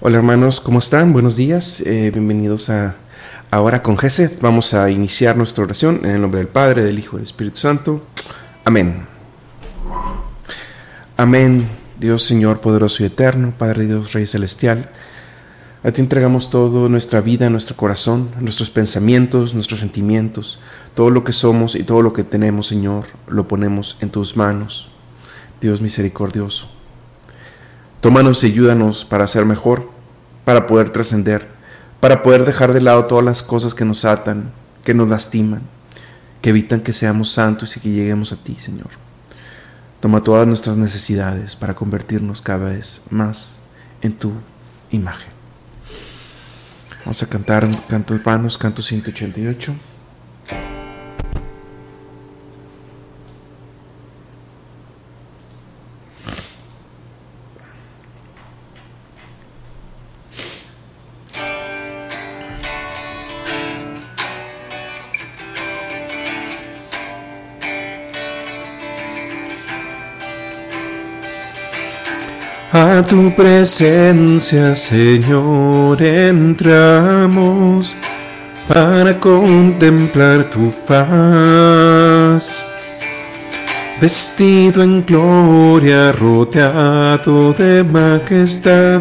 Hola hermanos, ¿cómo están? Buenos días, bienvenidos a Ahora con Jésed. Vamos a iniciar nuestra oración en el nombre del Padre, del Hijo y del Espíritu Santo. Amén. Amén, Dios Señor poderoso y eterno, Padre Dios Rey Celestial. A ti entregamos toda nuestra vida, nuestro corazón, nuestros pensamientos, nuestros sentimientos, todo lo que somos y todo lo que tenemos, Señor, lo ponemos en tus manos. Dios misericordioso, tómanos y ayúdanos para ser mejor, para poder trascender, para poder dejar de lado todas las cosas que nos atan, que nos lastiman, que evitan que seamos santos y que lleguemos a ti, Señor. Toma todas nuestras necesidades para convertirnos cada vez más en tu imagen. Vamos a cantar un canto hermanos, canto 188. A tu presencia, Señor, entramos para contemplar tu faz. Vestido en gloria, rodeado de majestad,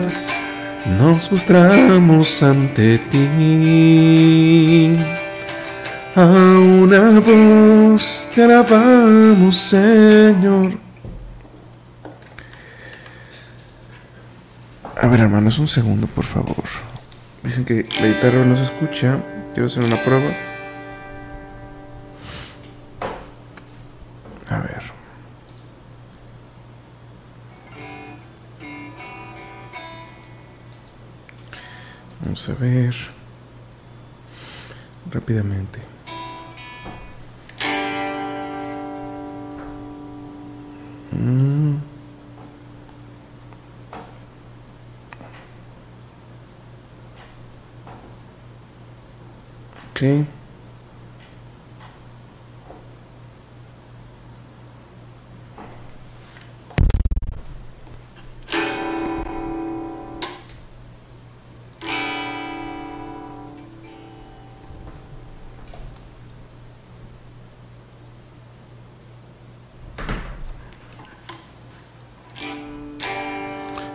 nos mostramos ante ti. A una voz te alabamos, Señor. A ver, hermanos, un segundo, por favor. Dicen que la guitarra no se escucha. Quiero hacer una prueba. A ver. Vamos a ver. Rápidamente. Okay.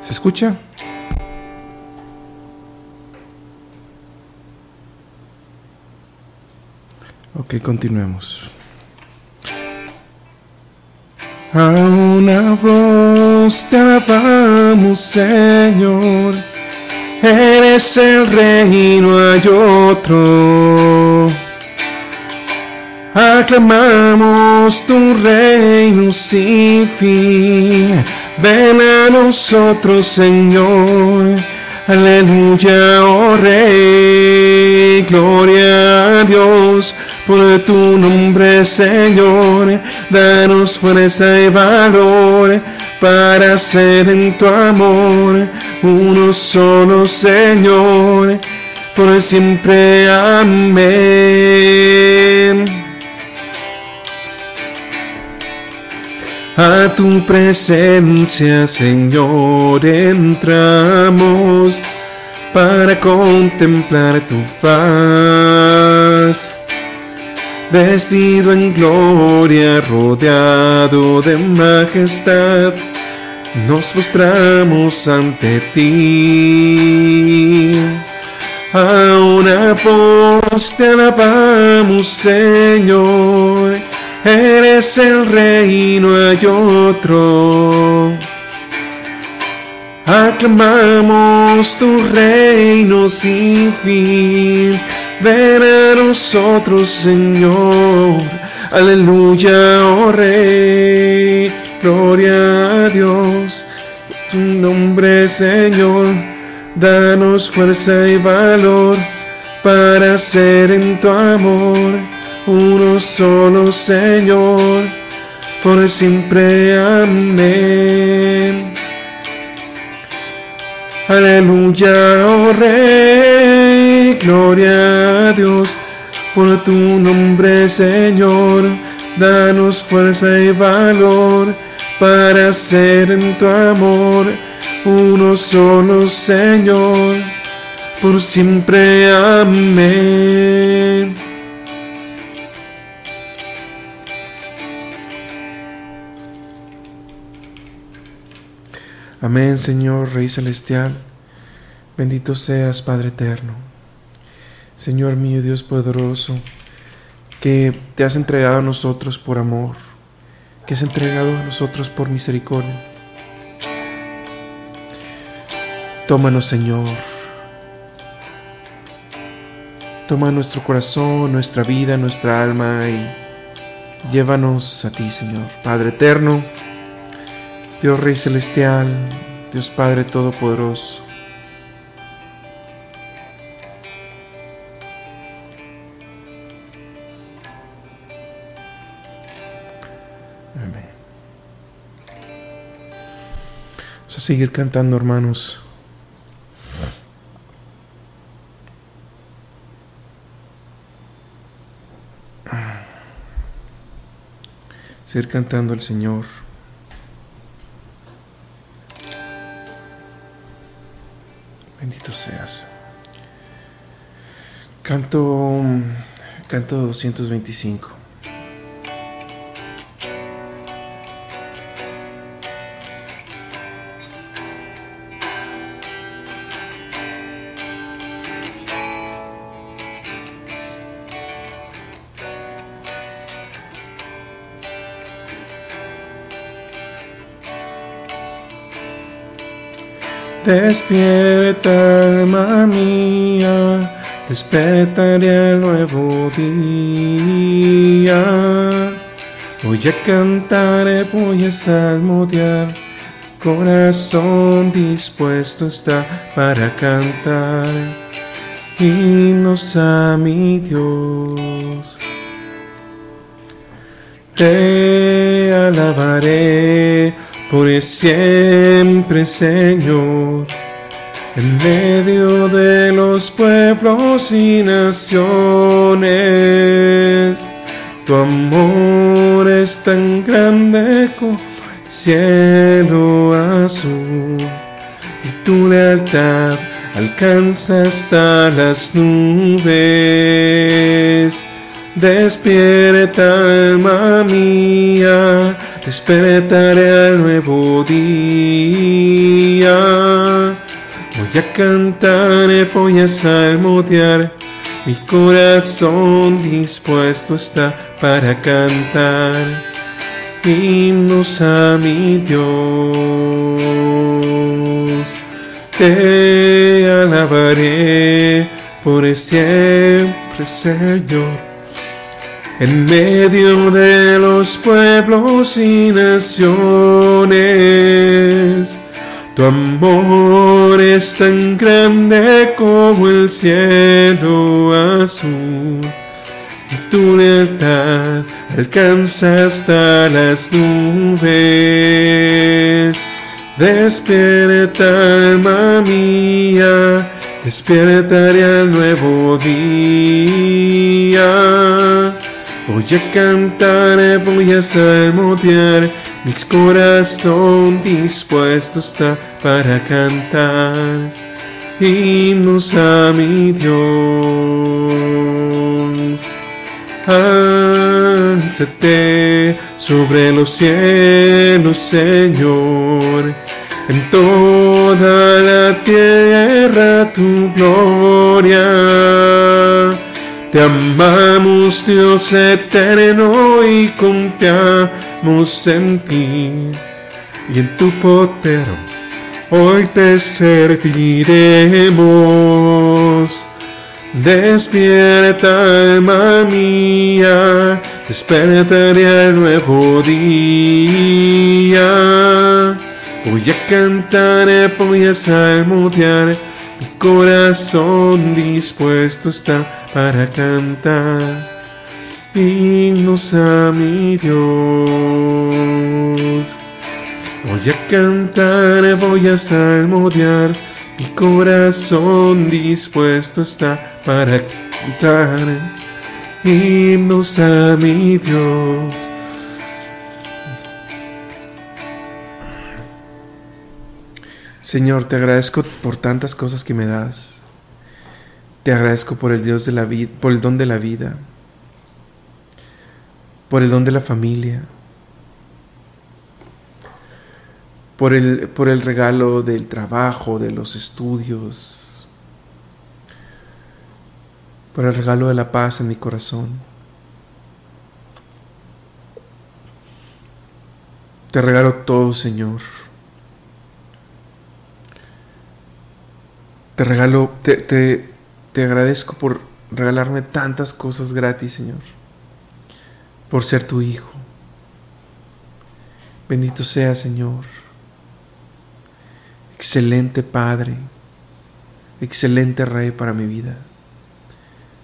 ¿Se escucha? Que continuemos. A una voz te alabamos, Señor, eres el Rey, no hay otro. Aclamamos tu reino sin fin, ven a nosotros, Señor. Aleluya, oh Rey, gloria a Dios. Por tu nombre, Señor, danos fuerza y valor para ser en tu amor uno solo, Señor, por siempre. Amén. A tu presencia, Señor, entramos para contemplar tu faz. Vestido en gloria, rodeado de majestad, nos mostramos ante ti. A una voz te alabamos, Señor, eres el Rey, no hay otro. Aclamamos tu reino sin fin, ven a nosotros, Señor. Aleluya, oh Rey, gloria a Dios. Tu nombre, Señor, danos fuerza y valor para ser en tu amor uno solo, Señor, por siempre. Amén. Aleluya, oh Rey, gloria a Dios, por tu nombre, Señor, danos fuerza y valor para ser en tu amor uno solo Señor, por siempre. Amén. Amén, Señor, Rey Celestial, bendito seas, Padre Eterno. Señor mío, Dios poderoso, que te has entregado a nosotros por amor, que has entregado a nosotros por misericordia. Tómanos, Señor. Toma nuestro corazón, nuestra vida, nuestra alma y llévanos a ti, Señor. Padre Eterno, Dios Rey Celestial, Dios Padre Todopoderoso. Amén. Vamos a seguir cantando, hermanos. Seguir cantando al Señor. Bendito seas. Canto 225. Despierta, alma mía, despertaré el nuevo día. Voy a cantar, voy a salmodiar, corazón dispuesto está para cantar himnos a mi Dios. Te alabaré por siempre, Señor, en medio de los pueblos y naciones. Tu amor es tan grande como el cielo azul, y tu lealtad alcanza hasta las nubes. Despierta, alma mía, despertaré al nuevo día. Voy a cantar, voy a salmodiar, mi corazón dispuesto está para cantar himnos a mi Dios. Te alabaré por siempre, Señor, en medio de los pueblos y naciones. Tu amor es tan grande como el cielo azul, y tu lealtad alcanza hasta las nubes. Despierta, alma mía, despertaré al nuevo día. Voy a cantar, voy a salmodiar, mi corazón dispuesto está para cantar himnos a mi Dios. Álzate sobre los cielos, Señor, en toda la tierra tu gloria. Te amamos, Dios eterno, y confiamos en ti y en tu poder. Hoy te serviremos. Despierta, alma mía, despertaré al nuevo día. Voy a cantar, voy a salmodiar, mi corazón dispuesto está para cantar himnos a mi Dios. Voy a cantar, voy a salmodiar, mi corazón dispuesto está para cantar himnos a mi Dios. Señor, te agradezco por tantas cosas que me das. Te agradezco por el Dios de la vida, por el don de la vida, por el don de la familia, por el regalo del trabajo, de los estudios, por el regalo de la paz en mi corazón. Te regalo todo, Señor. Te regalo, te agradezco por regalarme tantas cosas gratis, Señor. Por ser tu Hijo. Bendito sea, Señor. Excelente Padre. Excelente Rey para mi vida.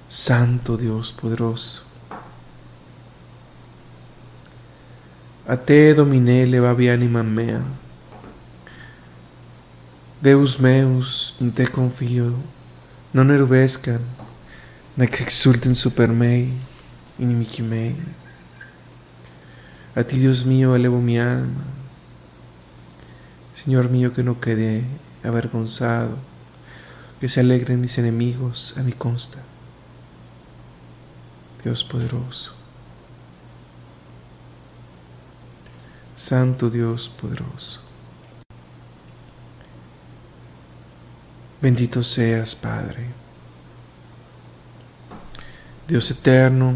Santo Dios poderoso. A te dominé levavi anima mea. Deus meus, en te confío. No enorgullezcan, no que exulten super mei, inimici mei. A ti, Dios mío, elevo mi alma. Señor mío, que no quede avergonzado, que se alegren mis enemigos a mi consta. Dios poderoso. Santo Dios poderoso. Bendito seas, Padre. Dios eterno,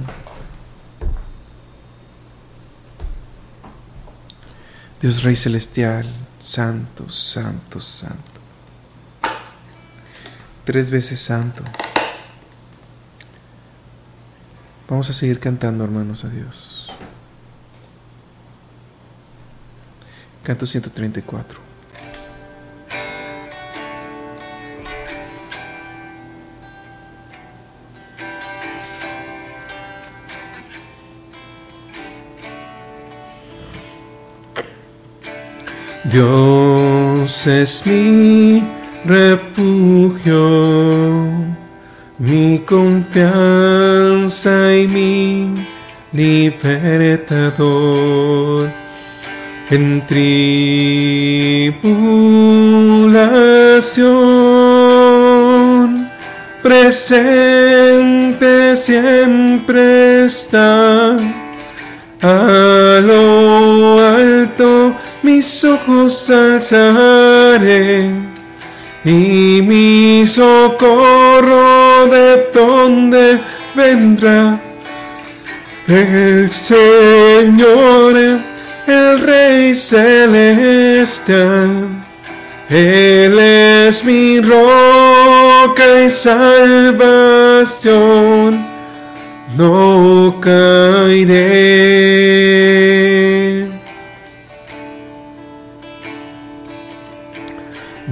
Dios Rey celestial, santo, santo, santo. Tres veces santo. Vamos a seguir cantando, hermanos, a Dios. Canto 134. Dios es mi refugio, mi confianza y mi libertador. En tribulación presente siempre está. A lo alto mis ojos alzaré y mi socorro de donde vendrá. El Señor, el Rey celestial, Él es mi roca y salvación, no caeré.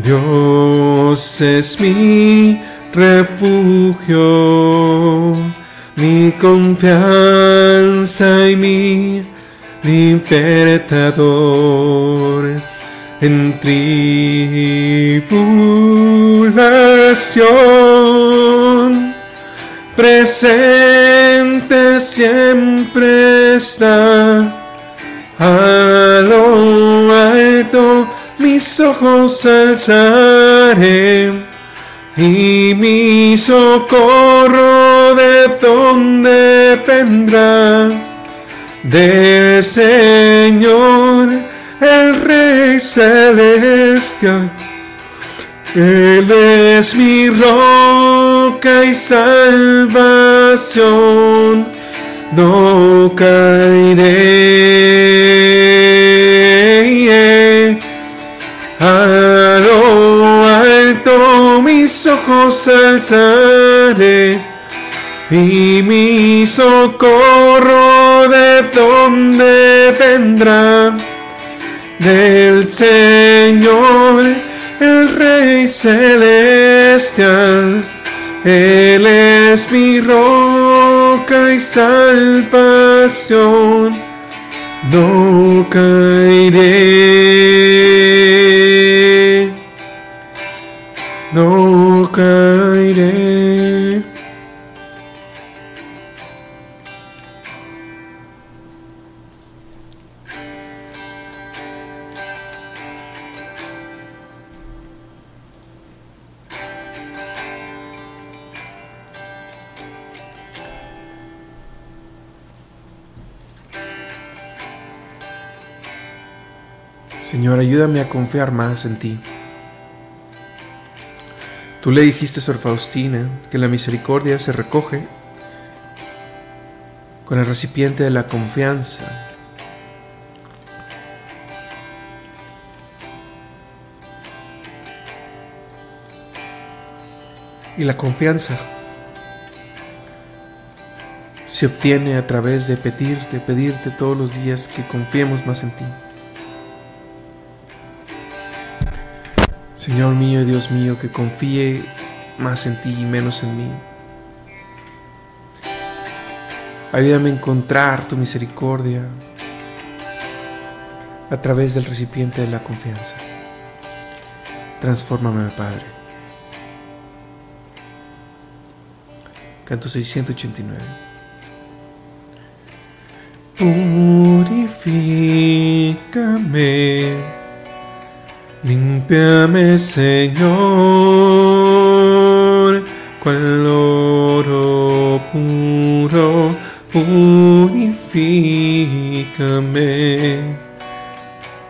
Dios es mi refugio, mi confianza y mi libertador. En tribulación presente siempre está. A lo alto mis ojos alzaré y mi socorro de donde vendrá. Del Señor, el Rey celestial, Él es mi roca y salvación, no caeré. A lo alto mis ojos alzaré y mi socorro de donde vendrá. Del Señor, el Rey celestial, Él es mi roca y salvación, no caeré, no caeré. Señor, ayúdame a confiar más en ti. Tú le dijiste a Sor Faustina que la misericordia se recoge con el recipiente de la confianza. Y la confianza se obtiene a través de pedirte todos los días que confiemos más en ti. Señor mío y Dios mío, que confíe más en ti y menos en mí. Ayúdame a encontrar tu misericordia a través del recipiente de la confianza. Transfórmame, Padre. Canto 689. Purifícame. Límpiame, Señor, cual oro puro, purifícame,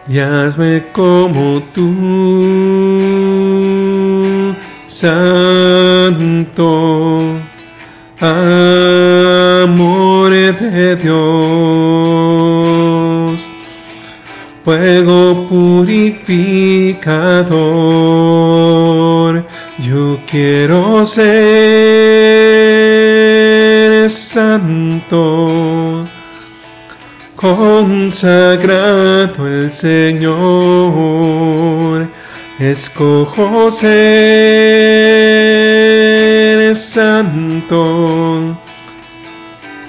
y hazme como tú, santo, amor de Dios, fuego purificador. Yo quiero ser santo, consagrado al Señor. Escojo ser santo,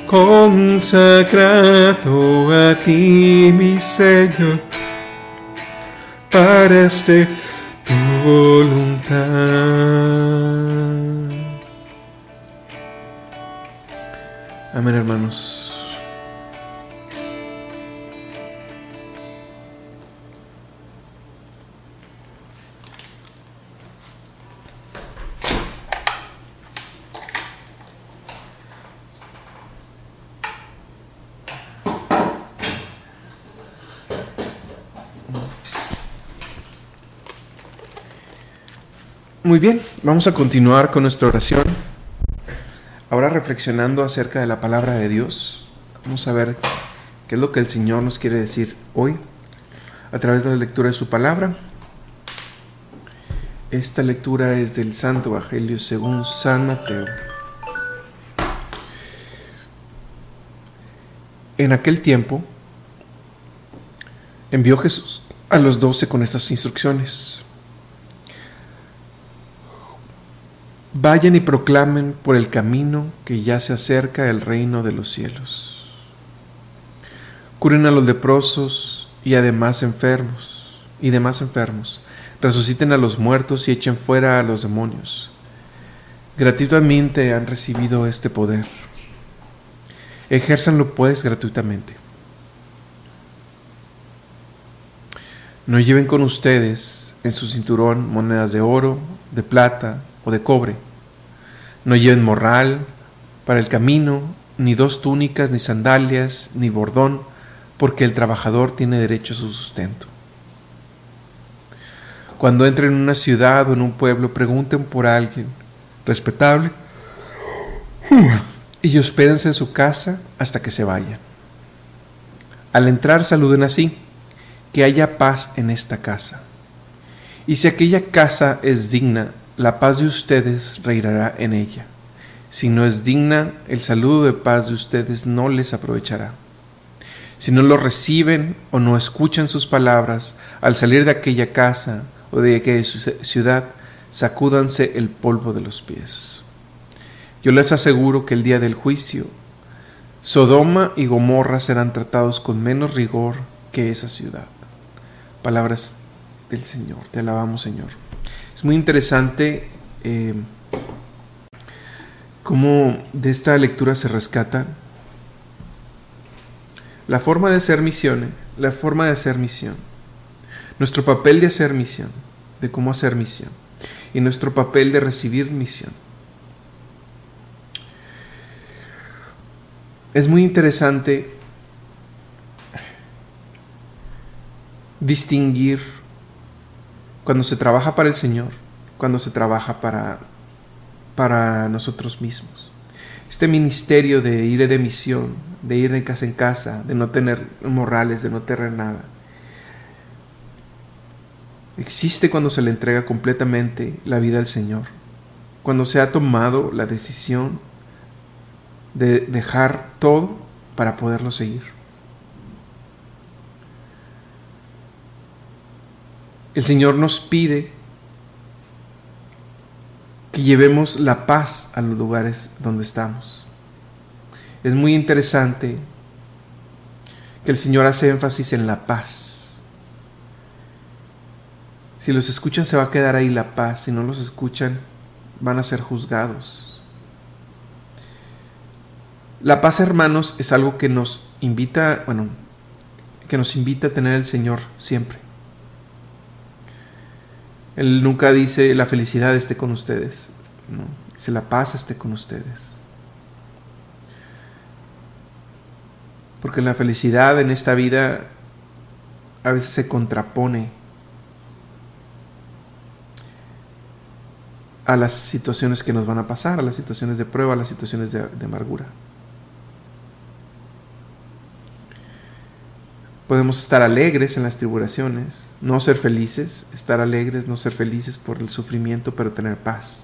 consagrado a ti, mi Señor, para hacer tu voluntad. Amén, hermanos. Muy bien, vamos a continuar con nuestra oración. Ahora reflexionando acerca de la palabra de Dios, vamos a ver qué es lo que el Señor nos quiere decir hoy a través de la lectura de su palabra. Esta lectura es del Santo Evangelio según San Mateo. En aquel tiempo, envió Jesús a los 12 con estas instrucciones: vayan y proclamen por el camino que ya se acerca el reino de los cielos. Curen a los leprosos y demás enfermos. Resuciten a los muertos y echen fuera a los demonios. Gratuitamente han recibido este poder. Ejérzanlo pues gratuitamente. No lleven con ustedes en su cinturón monedas de oro, de plata o de cobre. No lleven morral para el camino, ni dos túnicas, ni sandalias, ni bordón, porque el trabajador tiene derecho a su sustento. Cuando entren en una ciudad o en un pueblo, pregunten por alguien respetable y hospédense en su casa hasta que se vayan. Al entrar, saluden así: que haya paz en esta casa. Y si aquella casa es digna, la paz de ustedes reinará en ella. Si no es digna, el saludo de paz de ustedes no les aprovechará. Si no lo reciben o no escuchan sus palabras, al salir de aquella casa o de aquella ciudad, sacúdanse el polvo de los pies. Yo les aseguro que el día del juicio, Sodoma y Gomorra serán tratados con menos rigor que esa ciudad. Palabras del Señor. Te alabamos, Señor. Es muy interesante cómo de esta lectura se rescata la forma de hacer misiones, la forma de hacer misión, nuestro papel de hacer misión, de cómo hacer misión, y nuestro papel de recibir misión. Es muy interesante distinguir cuando se trabaja para el Señor, cuando se trabaja para nosotros mismos. Este ministerio de ir de misión, de ir de casa en casa, de no tener morrales, de no tener nada, existe cuando se le entrega completamente la vida al Señor, cuando se ha tomado la decisión de dejar todo para poderlo seguir. El Señor nos pide que llevemos la paz a los lugares donde estamos. Es muy interesante que el Señor hace énfasis en la paz. Si los escuchan se va a quedar ahí la paz, si no los escuchan van a ser juzgados. La paz, hermanos, es algo que nos invita, a tener el Señor siempre. Él nunca dice la felicidad esté con ustedes, ¿no? Dice la paz esté con ustedes. Porque la felicidad en esta vida a veces se contrapone a las situaciones que nos van a pasar, a las situaciones de prueba, a las situaciones de amargura. Podemos estar alegres en las tribulaciones, no ser felices, estar alegres, no ser felices por el sufrimiento, pero tener paz.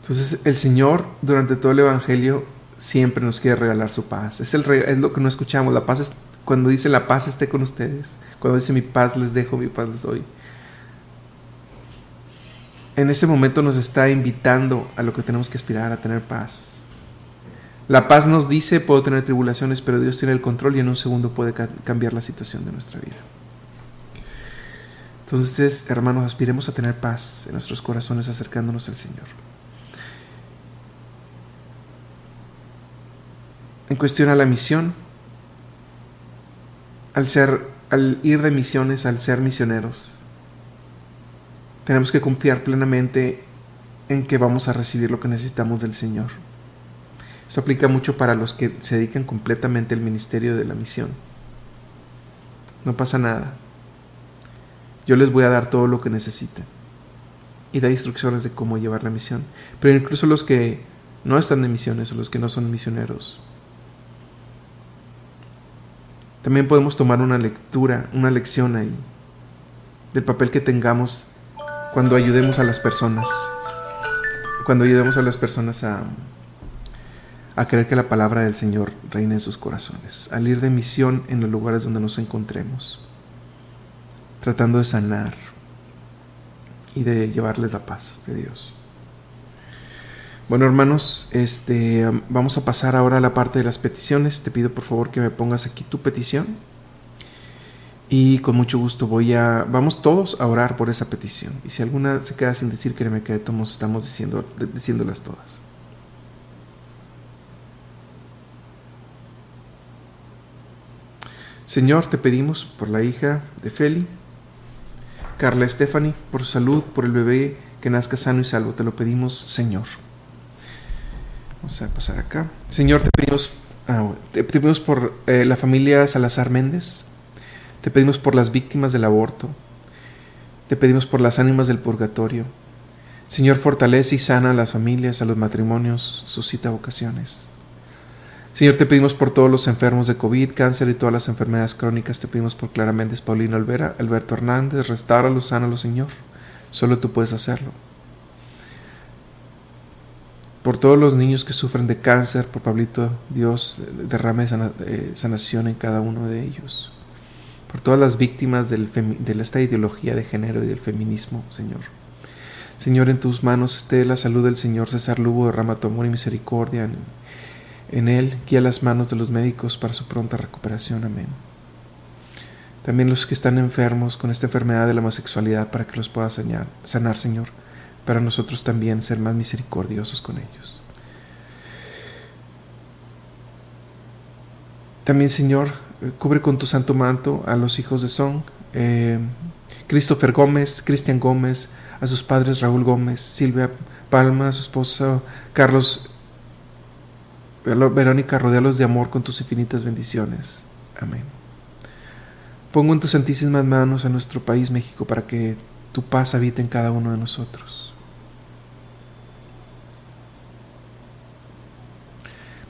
Entonces el Señor durante todo el Evangelio siempre nos quiere regalar su paz. Es lo que no escuchamos. La paz es cuando dice la paz esté con ustedes, cuando dice mi paz les dejo, mi paz les doy. En ese momento nos está invitando a lo que tenemos que aspirar, a tener paz. La paz nos dice, puedo tener tribulaciones, pero Dios tiene el control y en un segundo puede cambiar la situación de nuestra vida. Entonces, hermanos, aspiremos a tener paz en nuestros corazones acercándonos al Señor. En cuestión a la misión, al ir de misiones, al ser misioneros, tenemos que confiar plenamente en que vamos a recibir lo que necesitamos del Señor. Esto aplica mucho para los que se dedican completamente al ministerio de la misión. No pasa nada. Yo les voy a dar todo lo que necesiten. Y da instrucciones de cómo llevar la misión. Pero incluso los que no están de misiones o los que no son misioneros, también podemos tomar una lección ahí, del papel que tengamos cuando ayudemos a las personas. Cuando ayudemos a las personas a creer que la palabra del Señor reina en sus corazones, al ir de misión en los lugares donde nos encontremos, tratando de sanar y de llevarles la paz de Dios. Bueno, hermanos, vamos a pasar ahora a la parte de las peticiones. Te pido por favor que me pongas aquí tu petición y con mucho gusto vamos todos a orar por esa petición, y si alguna se queda sin decir, créeme que todos estamos diciéndolas todas. Señor, te pedimos por la hija de Feli, Carla Estefani, por su salud, por el bebé que nazca sano y salvo. Te lo pedimos, Señor. Vamos a pasar acá. Señor, te pedimos por la familia Salazar Méndez. Te pedimos por las víctimas del aborto. Te pedimos por las ánimas del purgatorio. Señor, fortalece y sana a las familias, a los matrimonios, suscita vocaciones. Señor, te pedimos por todos los enfermos de COVID, cáncer y todas las enfermedades crónicas. Te pedimos por Clara Méndez, Paulino Olvera, Alberto Hernández. Restáuralos, sánalos, Señor. Solo tú puedes hacerlo. Por todos los niños que sufren de cáncer, por Pablito, Dios derrame sanación en cada uno de ellos. Por todas las víctimas de esta ideología de género y del feminismo, Señor. Señor, en tus manos esté la salud del Señor César Lugo. Derrama tu amor y misericordia en él, guía las manos de los médicos para su pronta recuperación. Amén. También los que están enfermos con esta enfermedad de la homosexualidad, para que los puedas sanar, Señor, para nosotros también ser más misericordiosos con ellos. También, Señor, cubre con tu santo manto a los hijos de Son, Christopher Gómez, Cristian Gómez, a sus padres Raúl Gómez, Silvia Palma, a su esposa Carlos Verónica, rodéalos de amor con tus infinitas bendiciones. Amén. Pongo en tus santísimas manos a nuestro país México para que tu paz habite en cada uno de nosotros.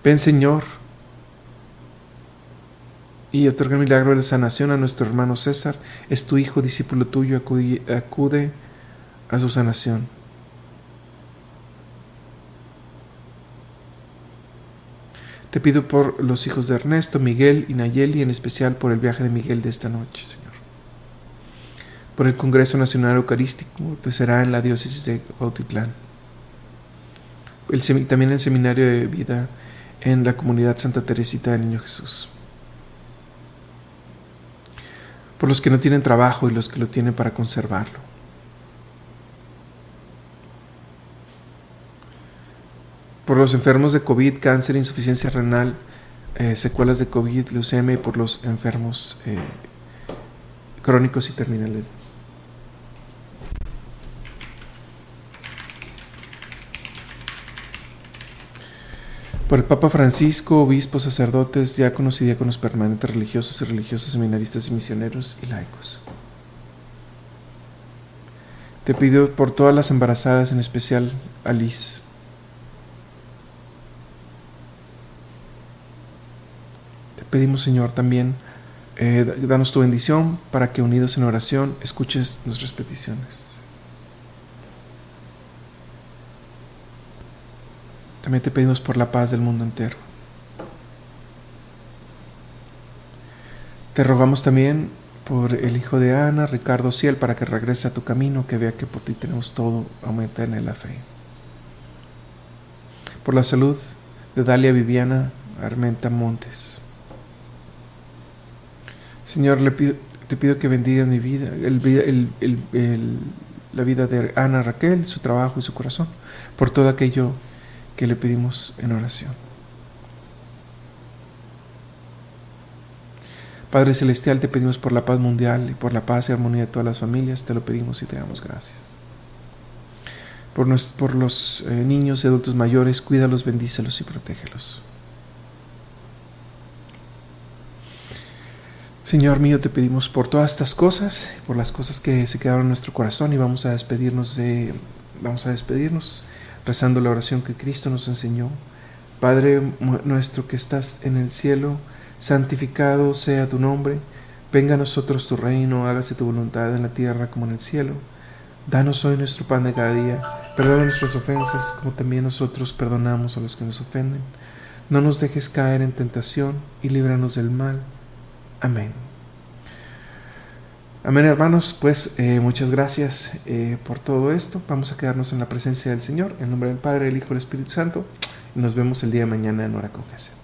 Ven, Señor, y otorga el milagro de la sanación a nuestro hermano César. Es tu hijo, discípulo tuyo, acude a su sanación. Te pido por los hijos de Ernesto, Miguel y Nayeli, en especial por el viaje de Miguel de esta noche, Señor. Por el Congreso Nacional Eucarístico, te será en la diócesis de Autlán. También el Seminario de Vida en la comunidad Santa Teresita del Niño Jesús. Por los que no tienen trabajo y los que lo tienen para conservarlo. Por los enfermos de COVID, cáncer, insuficiencia renal, secuelas de COVID, leucemia, y por los enfermos crónicos y terminales. Por el Papa Francisco, obispos, sacerdotes, diáconos y diáconos permanentes, religiosos y religiosas, seminaristas y misioneros y laicos. Te pido por todas las embarazadas, en especial a Liz. Pedimos, Señor, también, danos tu bendición para que, unidos en oración, escuches nuestras peticiones. También te pedimos por la paz del mundo entero. Te rogamos también por el hijo de Ana, Ricardo Ciel, para que regrese a tu camino, que vea que por ti tenemos todo, aumenta en él la fe. Por la salud de Dalia Viviana Armenta Montes. Señor, te pido que bendiga mi vida, la vida de Ana Raquel, su trabajo y su corazón, por todo aquello que le pedimos en oración. Padre Celestial, te pedimos por la paz mundial y por la paz y armonía de todas las familias, te lo pedimos y te damos gracias. Por los niños y adultos mayores, cuídalos, bendícelos y protégelos. Señor mío, te pedimos por todas estas cosas, por las cosas que se quedaron en nuestro corazón, y vamos a despedirnos rezando la oración que Cristo nos enseñó. Padre nuestro que estás en el cielo, santificado sea tu nombre, venga a nosotros tu reino, hágase tu voluntad en la tierra como en el cielo. Danos hoy nuestro pan de cada día, perdona nuestras ofensas como también nosotros perdonamos a los que nos ofenden. No nos dejes caer en tentación y líbranos del mal. Amén. Amén, hermanos, pues muchas gracias por todo esto. Vamos a quedarnos en la presencia del Señor, en nombre del Padre, del Hijo y del Espíritu Santo. Y nos vemos el día de mañana en Hora con Jésed.